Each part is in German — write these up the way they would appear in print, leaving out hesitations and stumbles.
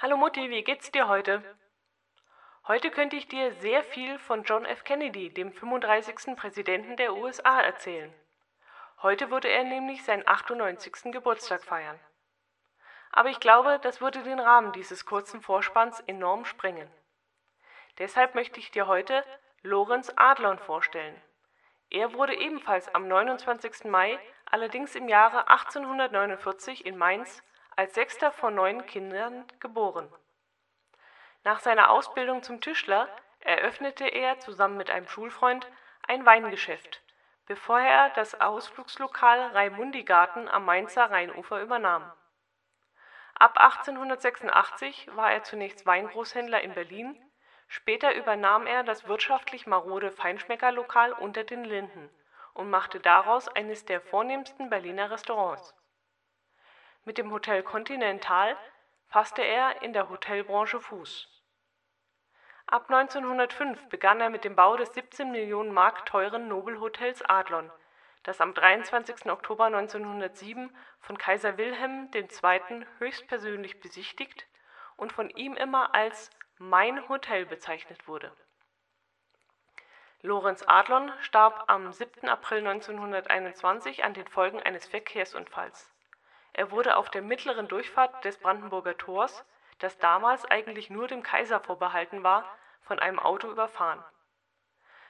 Hallo Mutti, wie geht's dir heute? Heute könnte ich dir sehr viel von John F. Kennedy, dem 35. Präsidenten der USA, erzählen. Heute würde er nämlich seinen 98. Geburtstag feiern. Aber ich glaube, das würde den Rahmen dieses kurzen Vorspanns enorm sprengen. Deshalb möchte ich dir heute Lorenz Adlon vorstellen. Er wurde ebenfalls am 29. Mai, allerdings im Jahre 1849 in Mainz, als 6. von 9 Kindern geboren. Nach seiner Ausbildung zum Tischler eröffnete er zusammen mit einem Schulfreund ein Weingeschäft, bevor er das Ausflugslokal Raimundigarten am Mainzer Rheinufer übernahm. Ab 1886 war er zunächst Weingroßhändler in Berlin, später übernahm er das wirtschaftlich marode Feinschmeckerlokal Unter den Linden und machte daraus eines der vornehmsten Berliner Restaurants. Mit dem Hotel Continental fasste er in der Hotelbranche Fuß. Ab 1905 begann er mit dem Bau des 17 Millionen Mark teuren Nobelhotels Adlon, das am 23. Oktober 1907 von Kaiser Wilhelm II. Höchstpersönlich besichtigt und von ihm immer als »Mein Hotel« bezeichnet wurde. Lorenz Adlon starb am 7. April 1921 an den Folgen eines Verkehrsunfalls. Er wurde auf der mittleren Durchfahrt des Brandenburger Tors, das damals eigentlich nur dem Kaiser vorbehalten war, von einem Auto überfahren.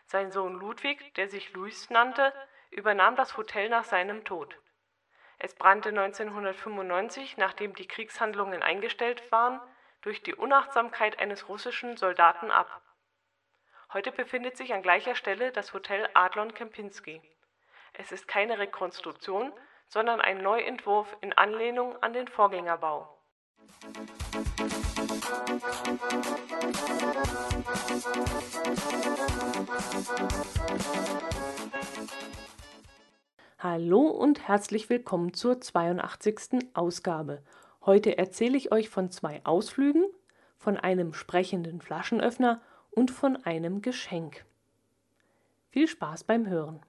Sein Sohn Ludwig, der sich Luis nannte, übernahm das Hotel nach seinem Tod. Es brannte 1995, nachdem die Kriegshandlungen eingestellt waren, durch die Unachtsamkeit eines russischen Soldaten ab. Heute befindet sich an gleicher Stelle das Hotel Adlon Kempinski. Es ist keine Rekonstruktion, sondern ein Neuentwurf in Anlehnung an den Vorgängerbau. Hallo und herzlich willkommen zur 82. Ausgabe. Heute erzähle ich euch von zwei Ausflügen, von einem sprechenden Flaschenöffner und von einem Geschenk. Viel Spaß beim Hören.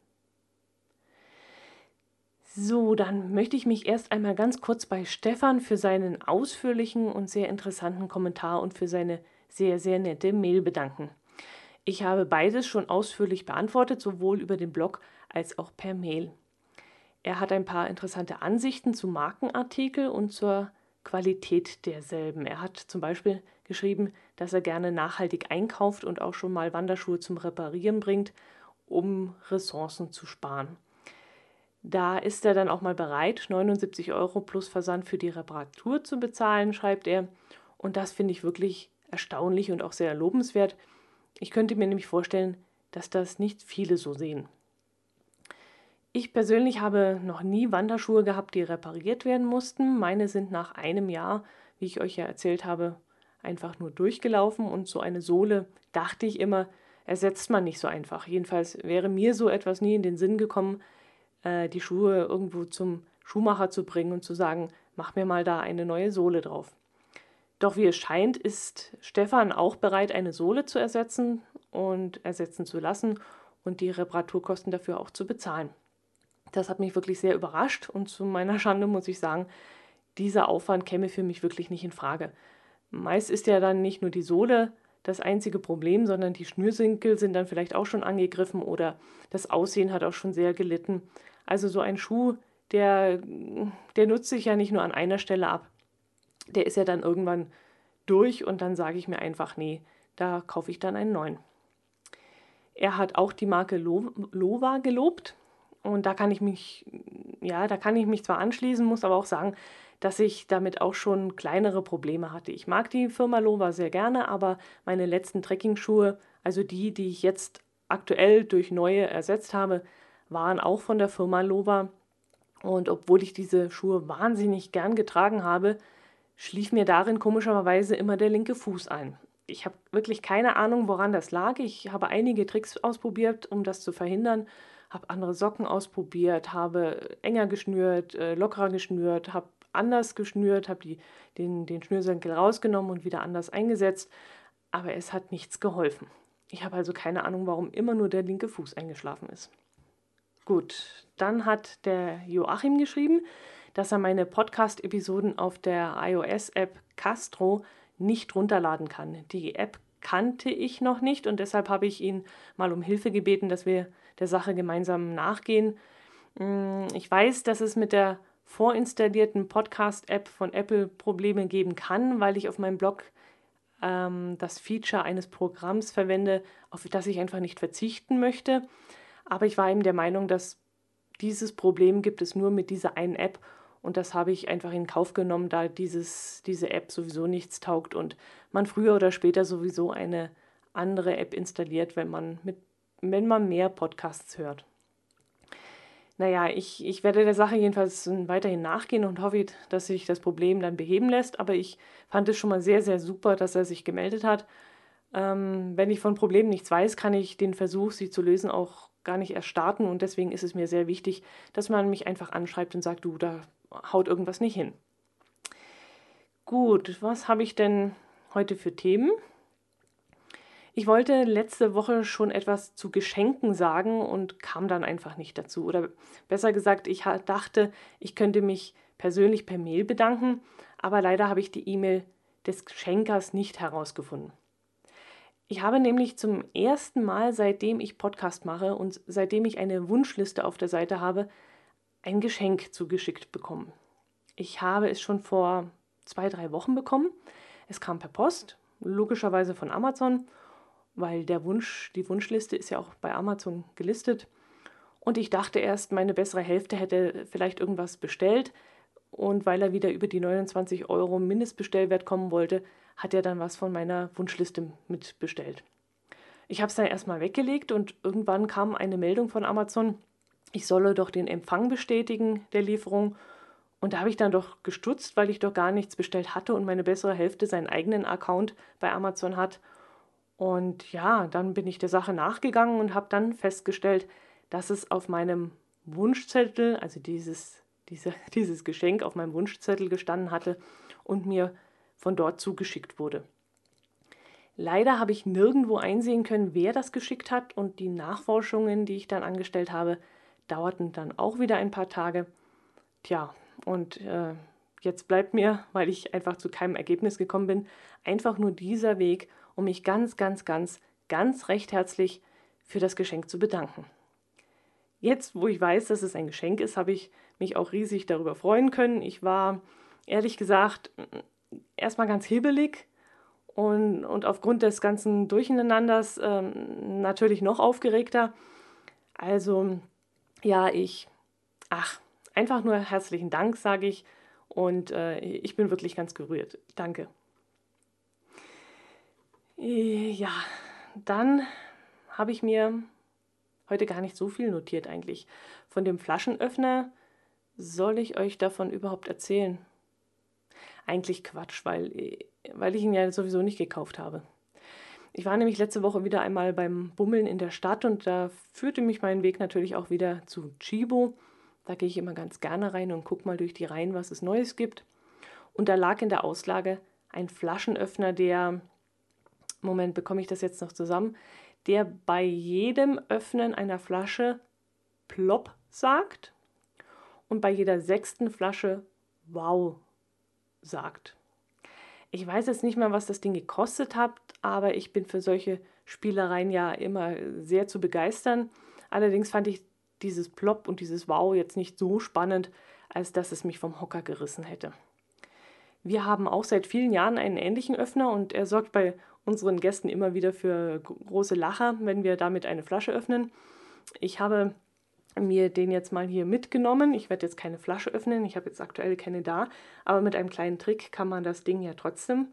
So, dann möchte ich mich erst einmal ganz kurz bei Stefan für seinen ausführlichen und sehr interessanten Kommentar und für seine sehr, sehr nette Mail bedanken. Ich habe beides schon ausführlich beantwortet, sowohl über den Blog als auch per Mail. Er hat ein paar interessante Ansichten zu Markenartikeln und zur Qualität derselben. Er hat zum Beispiel geschrieben, dass er gerne nachhaltig einkauft und auch schon mal Wanderschuhe zum Reparieren bringt, um Ressourcen zu sparen. Da ist er dann auch mal bereit, 79 € plus Versand für die Reparatur zu bezahlen, schreibt er. Und das finde ich wirklich erstaunlich und auch sehr lobenswert. Ich könnte mir nämlich vorstellen, dass das nicht viele so sehen. Ich persönlich habe noch nie Wanderschuhe gehabt, die repariert werden mussten. Meine sind nach einem Jahr, wie ich euch ja erzählt habe, einfach nur durchgelaufen. Und so eine Sohle, dachte ich immer, ersetzt man nicht so einfach. Jedenfalls wäre mir so etwas nie in den Sinn gekommen, die Schuhe irgendwo zum Schuhmacher zu bringen und zu sagen, mach mir mal da eine neue Sohle drauf. Doch wie es scheint, ist Stefan auch bereit, eine Sohle zu ersetzen und ersetzen zu lassen und die Reparaturkosten dafür auch zu bezahlen. Das hat mich wirklich sehr überrascht und zu meiner Schande muss ich sagen, dieser Aufwand käme für mich wirklich nicht in Frage. Meist ist ja dann nicht nur die Sohle das einzige Problem, sondern die Schnürsenkel sind dann vielleicht auch schon angegriffen oder das Aussehen hat auch schon sehr gelitten. Also so ein Schuh, der nutzt sich ja nicht nur an einer Stelle ab. Der ist ja dann irgendwann durch und dann sage ich mir einfach, nee, da kaufe ich dann einen neuen. Er hat auch die Marke Lowa gelobt. Und da kann ich mich zwar anschließen, muss aber auch sagen, dass ich damit auch schon kleinere Probleme hatte. Ich mag die Firma Lowa sehr gerne, aber meine letzten Trekkingschuhe, also die ich jetzt aktuell durch neue ersetzt habe, waren auch von der Firma Lowa. Und obwohl ich diese Schuhe wahnsinnig gern getragen habe, schlief mir darin komischerweise immer der linke Fuß ein. Ich habe wirklich keine Ahnung, woran das lag. Ich habe einige Tricks ausprobiert, um das zu verhindern. Habe andere Socken ausprobiert, habe enger geschnürt, lockerer geschnürt, habe anders geschnürt, habe den Schnürsenkel rausgenommen und wieder anders eingesetzt. Aber es hat nichts geholfen. Ich habe also keine Ahnung, warum immer nur der linke Fuß eingeschlafen ist. Gut, dann hat der Joachim geschrieben, dass er meine Podcast-Episoden auf der iOS-App Castro nicht runterladen kann. Die App kannte ich noch nicht und deshalb habe ich ihn mal um Hilfe gebeten, dass wir der Sache gemeinsam nachgehen. Ich weiß, dass es mit der vorinstallierten Podcast-App von Apple Probleme geben kann, weil ich auf meinem Blog das Feature eines Programms verwende, auf das ich einfach nicht verzichten möchte. Aber ich war eben der Meinung, dass dieses Problem gibt es nur mit dieser einen App und das habe ich einfach in Kauf genommen, da diese App sowieso nichts taugt und man früher oder später sowieso eine andere App installiert, wenn man mehr Podcasts hört. Naja, ich werde der Sache jedenfalls weiterhin nachgehen und hoffe, dass sich das Problem dann beheben lässt. Aber ich fand es schon mal sehr, sehr super, dass er sich gemeldet hat. Wenn ich von Problemen nichts weiß, kann ich den Versuch, sie zu lösen, auch gar nicht erst starten. Und deswegen ist es mir sehr wichtig, dass man mich einfach anschreibt und sagt, du, da haut irgendwas nicht hin. Gut, was habe ich denn heute für Themen? Ich wollte letzte Woche schon etwas zu Geschenken sagen und kam dann einfach nicht dazu. Oder besser gesagt, ich dachte, ich könnte mich persönlich per Mail bedanken, aber leider habe ich die E-Mail des Schenkers nicht herausgefunden. Ich habe nämlich zum ersten Mal, seitdem ich Podcast mache und seitdem ich eine Wunschliste auf der Seite habe, ein Geschenk zugeschickt bekommen. Ich habe es schon vor 2-3 Wochen bekommen. Es kam per Post, logischerweise von Amazon, weil die Wunschliste ist ja auch bei Amazon gelistet. Und ich dachte erst, meine bessere Hälfte hätte vielleicht irgendwas bestellt. Und weil er wieder über die 29 € Mindestbestellwert kommen wollte, hat er dann was von meiner Wunschliste mitbestellt. Ich habe es dann erstmal weggelegt und irgendwann kam eine Meldung von Amazon, ich solle doch den Empfang bestätigen der Lieferung. Und da habe ich dann doch gestutzt, weil ich doch gar nichts bestellt hatte und meine bessere Hälfte seinen eigenen Account bei Amazon hat. Und ja, dann bin ich der Sache nachgegangen und habe dann festgestellt, dass es auf meinem Wunschzettel, also dieses Geschenk auf meinem Wunschzettel gestanden hatte und mir von dort zugeschickt wurde. Leider habe ich nirgendwo einsehen können, wer das geschickt hat und die Nachforschungen, die ich dann angestellt habe, dauerten dann auch wieder ein paar Tage. Tja, und jetzt bleibt mir, weil ich einfach zu keinem Ergebnis gekommen bin, einfach nur dieser Weg, um mich ganz, ganz, ganz, ganz recht herzlich für das Geschenk zu bedanken. Jetzt, wo ich weiß, dass es ein Geschenk ist, habe ich mich auch riesig darüber freuen können. Ich war, ehrlich gesagt, erstmal ganz hibbelig und aufgrund des ganzen Durcheinanders natürlich noch aufgeregter. Also, ja, einfach nur herzlichen Dank, sage ich. Und ich bin wirklich ganz gerührt. Danke. Ja, dann habe ich mir heute gar nicht so viel notiert eigentlich. Von dem Flaschenöffner soll ich euch davon überhaupt erzählen? Eigentlich Quatsch, weil ich ihn ja sowieso nicht gekauft habe. Ich war nämlich letzte Woche wieder einmal beim Bummeln in der Stadt und da führte mich mein Weg natürlich auch wieder zu Tchibo. Da gehe ich immer ganz gerne rein und gucke mal durch die Reihen, was es Neues gibt. Und da lag in der Auslage ein Flaschenöffner, der... Moment, bekomme ich das jetzt noch zusammen, der bei jedem Öffnen einer Flasche plopp sagt und bei jeder 6. Flasche wow sagt. Ich weiß jetzt nicht mehr, was das Ding gekostet hat, aber ich bin für solche Spielereien ja immer sehr zu begeistern. Allerdings fand ich dieses plopp und dieses wow jetzt nicht so spannend, als dass es mich vom Hocker gerissen hätte. Wir haben auch seit vielen Jahren einen ähnlichen Öffner und er sorgt bei unseren Gästen immer wieder für große Lacher, wenn wir damit eine Flasche öffnen. Ich habe mir den jetzt mal hier mitgenommen. Ich werde jetzt keine Flasche öffnen, ich habe jetzt aktuell keine da, aber mit einem kleinen Trick kann man das Ding ja trotzdem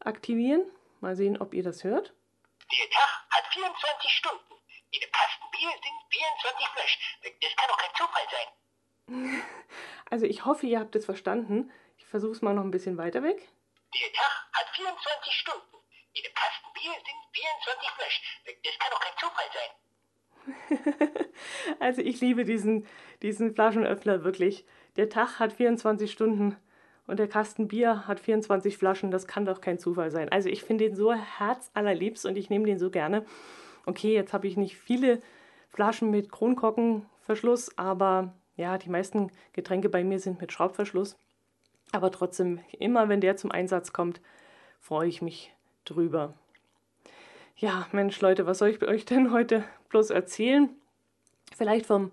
aktivieren. Mal sehen, ob ihr das hört. Der Tag hat 24 Stunden. In dem Kasten Bier sind 24 Flaschen. Das kann doch kein Zufall sein. Also ich hoffe, ihr habt es verstanden. Ich versuche es mal noch ein bisschen weiter weg. Der Tag hat 24 Stunden. In dem Kasten Bier sind 24 Flaschen. Das kann doch kein Zufall sein. Also ich liebe diesen Flaschenöffner wirklich. Der Tag hat 24 Stunden und der Kasten Bier hat 24 Flaschen. Das kann doch kein Zufall sein. Also ich finde den so herzallerliebst und ich nehme den so gerne. Okay, jetzt habe ich nicht viele Flaschen mit Kronkorkenverschluss, aber ja, die meisten Getränke bei mir sind mit Schraubverschluss. Aber trotzdem, immer wenn der zum Einsatz kommt, freue ich mich drüber. Ja, Mensch Leute, was soll ich euch denn heute bloß erzählen? Vielleicht vom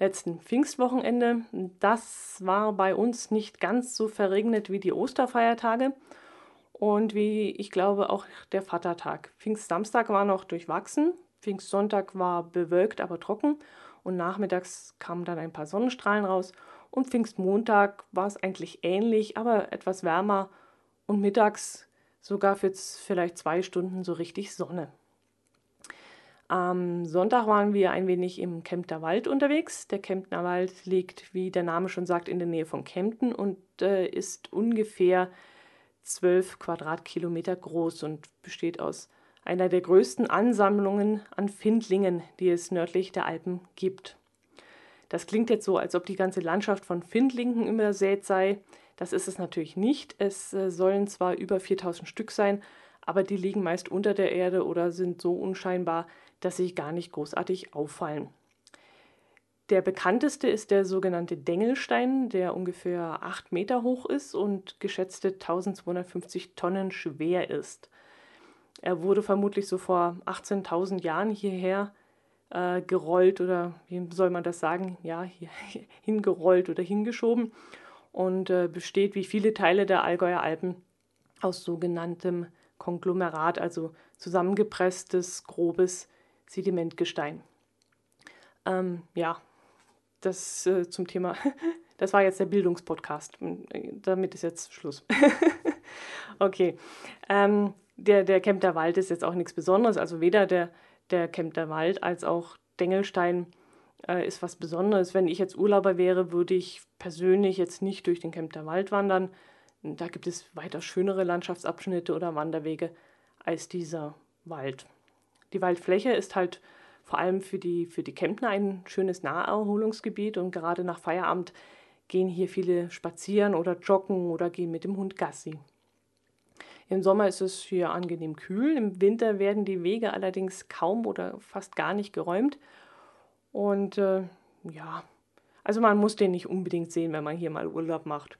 letzten Pfingstwochenende. Das war bei uns nicht ganz so verregnet wie die Osterfeiertage und wie, ich glaube, auch der Vatertag. Pfingstsamstag war noch durchwachsen, Pfingstsonntag war bewölkt, aber trocken und nachmittags kamen dann ein paar Sonnenstrahlen raus und Pfingstmontag war es eigentlich ähnlich, aber etwas wärmer und mittags sogar für vielleicht 2 Stunden so richtig Sonne. Am Sonntag waren wir ein wenig im Kemptner Wald unterwegs. Der Kemptner Wald liegt, wie der Name schon sagt, in der Nähe von Kempten und ist ungefähr 12 Quadratkilometer groß und besteht aus einer der größten Ansammlungen an Findlingen, die es nördlich der Alpen gibt. Das klingt jetzt so, als ob die ganze Landschaft von Findlingen übersät sei. Das ist es natürlich nicht. Es sollen zwar über 4000 Stück sein, aber die liegen meist unter der Erde oder sind so unscheinbar, dass sie gar nicht großartig auffallen. Der bekannteste ist der sogenannte Dengelstein, der ungefähr 8 Meter hoch ist und geschätzte 1250 Tonnen schwer ist. Er wurde vermutlich so vor 18.000 Jahren hierher gerollt oder, wie soll man das sagen, ja, hier, hingerollt oder hingeschoben und besteht wie viele Teile der Allgäuer Alpen aus sogenanntem Konglomerat, also zusammengepresstes, grobes Sedimentgestein. Ja, das zum Thema, das war jetzt der Bildungspodcast, damit ist jetzt Schluss. Okay, der Kemptner Wald ist jetzt auch nichts Besonderes, also weder der Kemptner Wald als auch Dengelstein ist was Besonderes. Wenn ich jetzt Urlauber wäre, würde ich persönlich jetzt nicht durch den Kemptner Wald wandern. Da gibt es weiter schönere Landschaftsabschnitte oder Wanderwege als dieser Wald. Die Waldfläche ist halt vor allem für die Kemptner ein schönes Naherholungsgebiet und gerade nach Feierabend gehen hier viele spazieren oder joggen oder gehen mit dem Hund Gassi. Im Sommer ist es hier angenehm kühl, im Winter werden die Wege allerdings kaum oder fast gar nicht geräumt. Und ja, also man muss den nicht unbedingt sehen, wenn man hier mal Urlaub macht.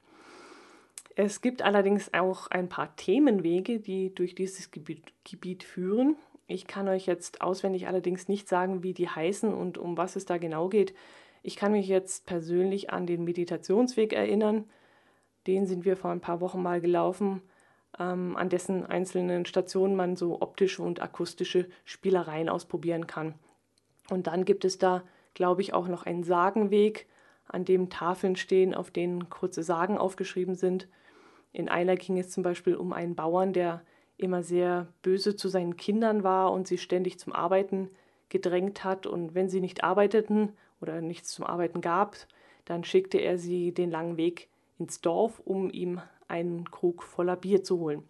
Es gibt allerdings auch ein paar Themenwege, die durch dieses Gebiet führen. Ich kann euch jetzt auswendig allerdings nicht sagen, wie die heißen und um was es da genau geht. Ich kann mich jetzt persönlich an den Meditationsweg erinnern. Den sind wir vor ein paar Wochen mal gelaufen, an dessen einzelnen Stationen man so optische und akustische Spielereien ausprobieren kann. Und dann gibt es da, glaube ich, auch noch einen Sagenweg, an dem Tafeln stehen, auf denen kurze Sagen aufgeschrieben sind. In einer ging es zum Beispiel um einen Bauern, der immer sehr böse zu seinen Kindern war und sie ständig zum Arbeiten gedrängt hat. Und wenn sie nicht arbeiteten oder nichts zum Arbeiten gab, dann schickte er sie den langen Weg ins Dorf, um ihm einen Krug voller Bier zu holen.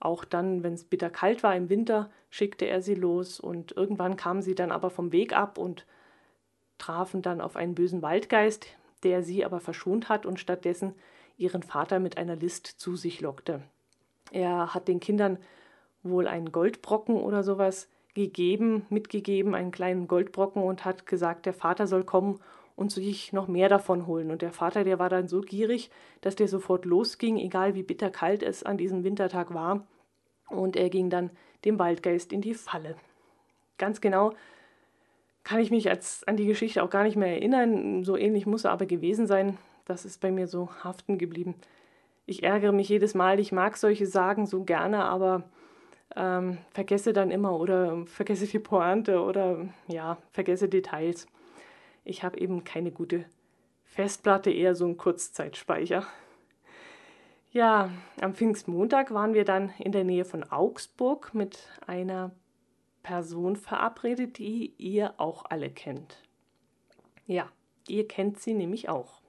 Auch dann, wenn es bitterkalt war im Winter, schickte er sie los. Und irgendwann kamen sie dann aber vom Weg ab und trafen dann auf einen bösen Waldgeist, der sie aber verschont hat und stattdessen ihren Vater mit einer List zu sich lockte. Er hat den Kindern wohl einen Goldbrocken oder sowas mitgegeben, einen kleinen Goldbrocken und hat gesagt, der Vater soll kommen und sich noch mehr davon holen. Und der Vater, der war dann so gierig, dass der sofort losging, egal wie bitterkalt es an diesem Wintertag war. Und er ging dann dem Waldgeist in die Falle. Ganz genau kann ich mich an die Geschichte auch gar nicht mehr erinnern. So ähnlich muss er aber gewesen sein. Das ist bei mir so haften geblieben. Ich ärgere mich jedes Mal. Ich mag solche Sagen so gerne, aber vergesse dann immer oder vergesse die Pointe oder ja, vergesse Details. Ich habe eben keine gute Festplatte, eher so einen Kurzzeitspeicher. Ja, am Pfingstmontag waren wir dann in der Nähe von Augsburg mit einer Person verabredet, die ihr auch alle kennt. Ja, ihr kennt sie nämlich auch.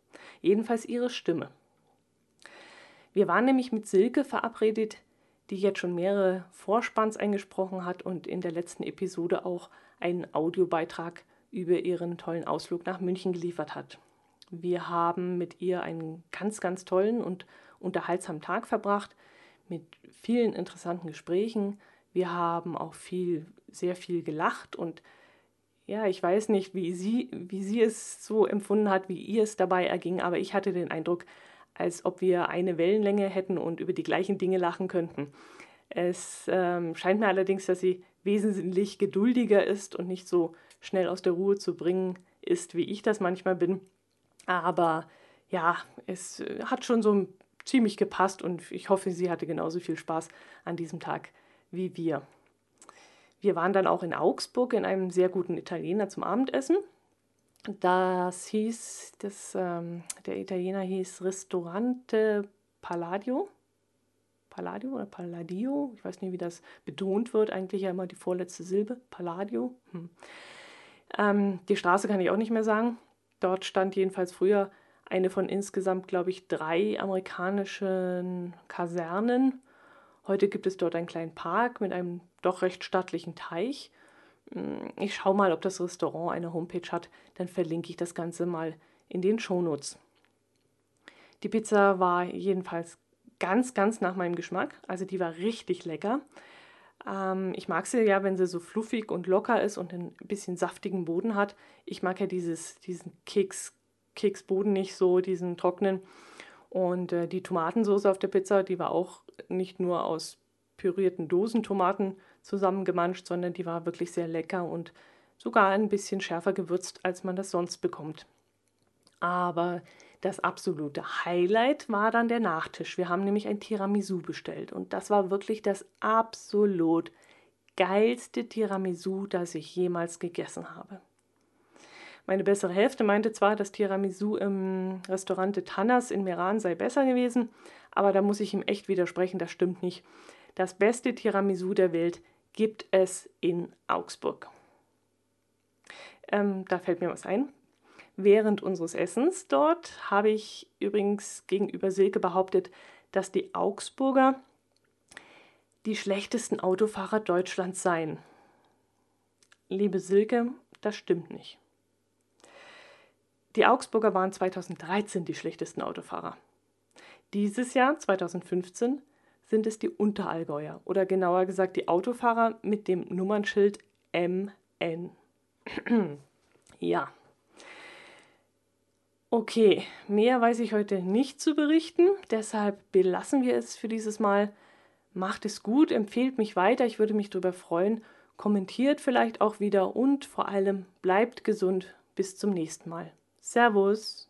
Jedenfalls ihre Stimme. Wir waren nämlich mit Silke verabredet, die jetzt schon mehrere Vorspanns eingesprochen hat und in der letzten Episode auch einen Audiobeitrag über ihren tollen Ausflug nach München geliefert hat. Wir haben mit ihr einen ganz, ganz tollen und unterhaltsamen Tag verbracht, mit vielen interessanten Gesprächen. Wir haben auch sehr viel gelacht und ja, ich weiß nicht, wie sie es so empfunden hat, wie ihr es dabei erging, aber ich hatte den Eindruck, als ob wir eine Wellenlänge hätten und über die gleichen Dinge lachen könnten. Es scheint mir allerdings, dass sie wesentlich geduldiger ist und nicht so schnell aus der Ruhe zu bringen ist, wie ich das manchmal bin. Aber ja, es hat schon so ziemlich gepasst und ich hoffe, sie hatte genauso viel Spaß an diesem Tag wie wir. Wir waren dann auch in Augsburg in einem sehr guten Italiener zum Abendessen. Der Italiener hieß Ristorante Palladio. Palladio oder Palladio, ich weiß nicht, wie das betont wird, eigentlich ja immer die vorletzte Silbe, Palladio. Die Straße kann ich auch nicht mehr sagen. Dort stand jedenfalls früher eine von insgesamt, glaube ich, 3 amerikanischen Kasernen. Heute gibt es dort einen kleinen Park mit einem doch recht stattlichen Teich. Ich schaue mal, ob das Restaurant eine Homepage hat, dann verlinke ich das Ganze mal in den Shownotes. Die Pizza war jedenfalls ganz, ganz nach meinem Geschmack, also die war richtig lecker. Ich mag sie ja, wenn sie so fluffig und locker ist und ein bisschen saftigen Boden hat. Ich mag ja diesen Keksboden nicht so, diesen trockenen. Und die Tomatensauce auf der Pizza, die war auch nicht nur aus pürierten Dosentomaten zusammengemanscht, sondern die war wirklich sehr lecker und sogar ein bisschen schärfer gewürzt, als man das sonst bekommt. Aber das absolute Highlight war dann der Nachtisch. Wir haben nämlich ein Tiramisu bestellt und das war wirklich das absolut geilste Tiramisu, das ich jemals gegessen habe. Meine bessere Hälfte meinte zwar, das Tiramisu im Restaurant Tannas in Meran sei besser gewesen, aber da muss ich ihm echt widersprechen, das stimmt nicht. Das beste Tiramisu der Welt gibt es in Augsburg. Da fällt mir was ein. Während unseres Essens dort habe ich übrigens gegenüber Silke behauptet, dass die Augsburger die schlechtesten Autofahrer Deutschlands seien. Liebe Silke, das stimmt nicht. Die Augsburger waren 2013 die schlechtesten Autofahrer. Dieses Jahr, 2015, sind es die Unterallgäuer oder genauer gesagt die Autofahrer mit dem Nummernschild MN. Ja. Okay, mehr weiß ich heute nicht zu berichten, deshalb belassen wir es für dieses Mal. Macht es gut, empfehlt mich weiter, ich würde mich darüber freuen. Kommentiert vielleicht auch wieder und vor allem bleibt gesund. Bis zum nächsten Mal. Servus!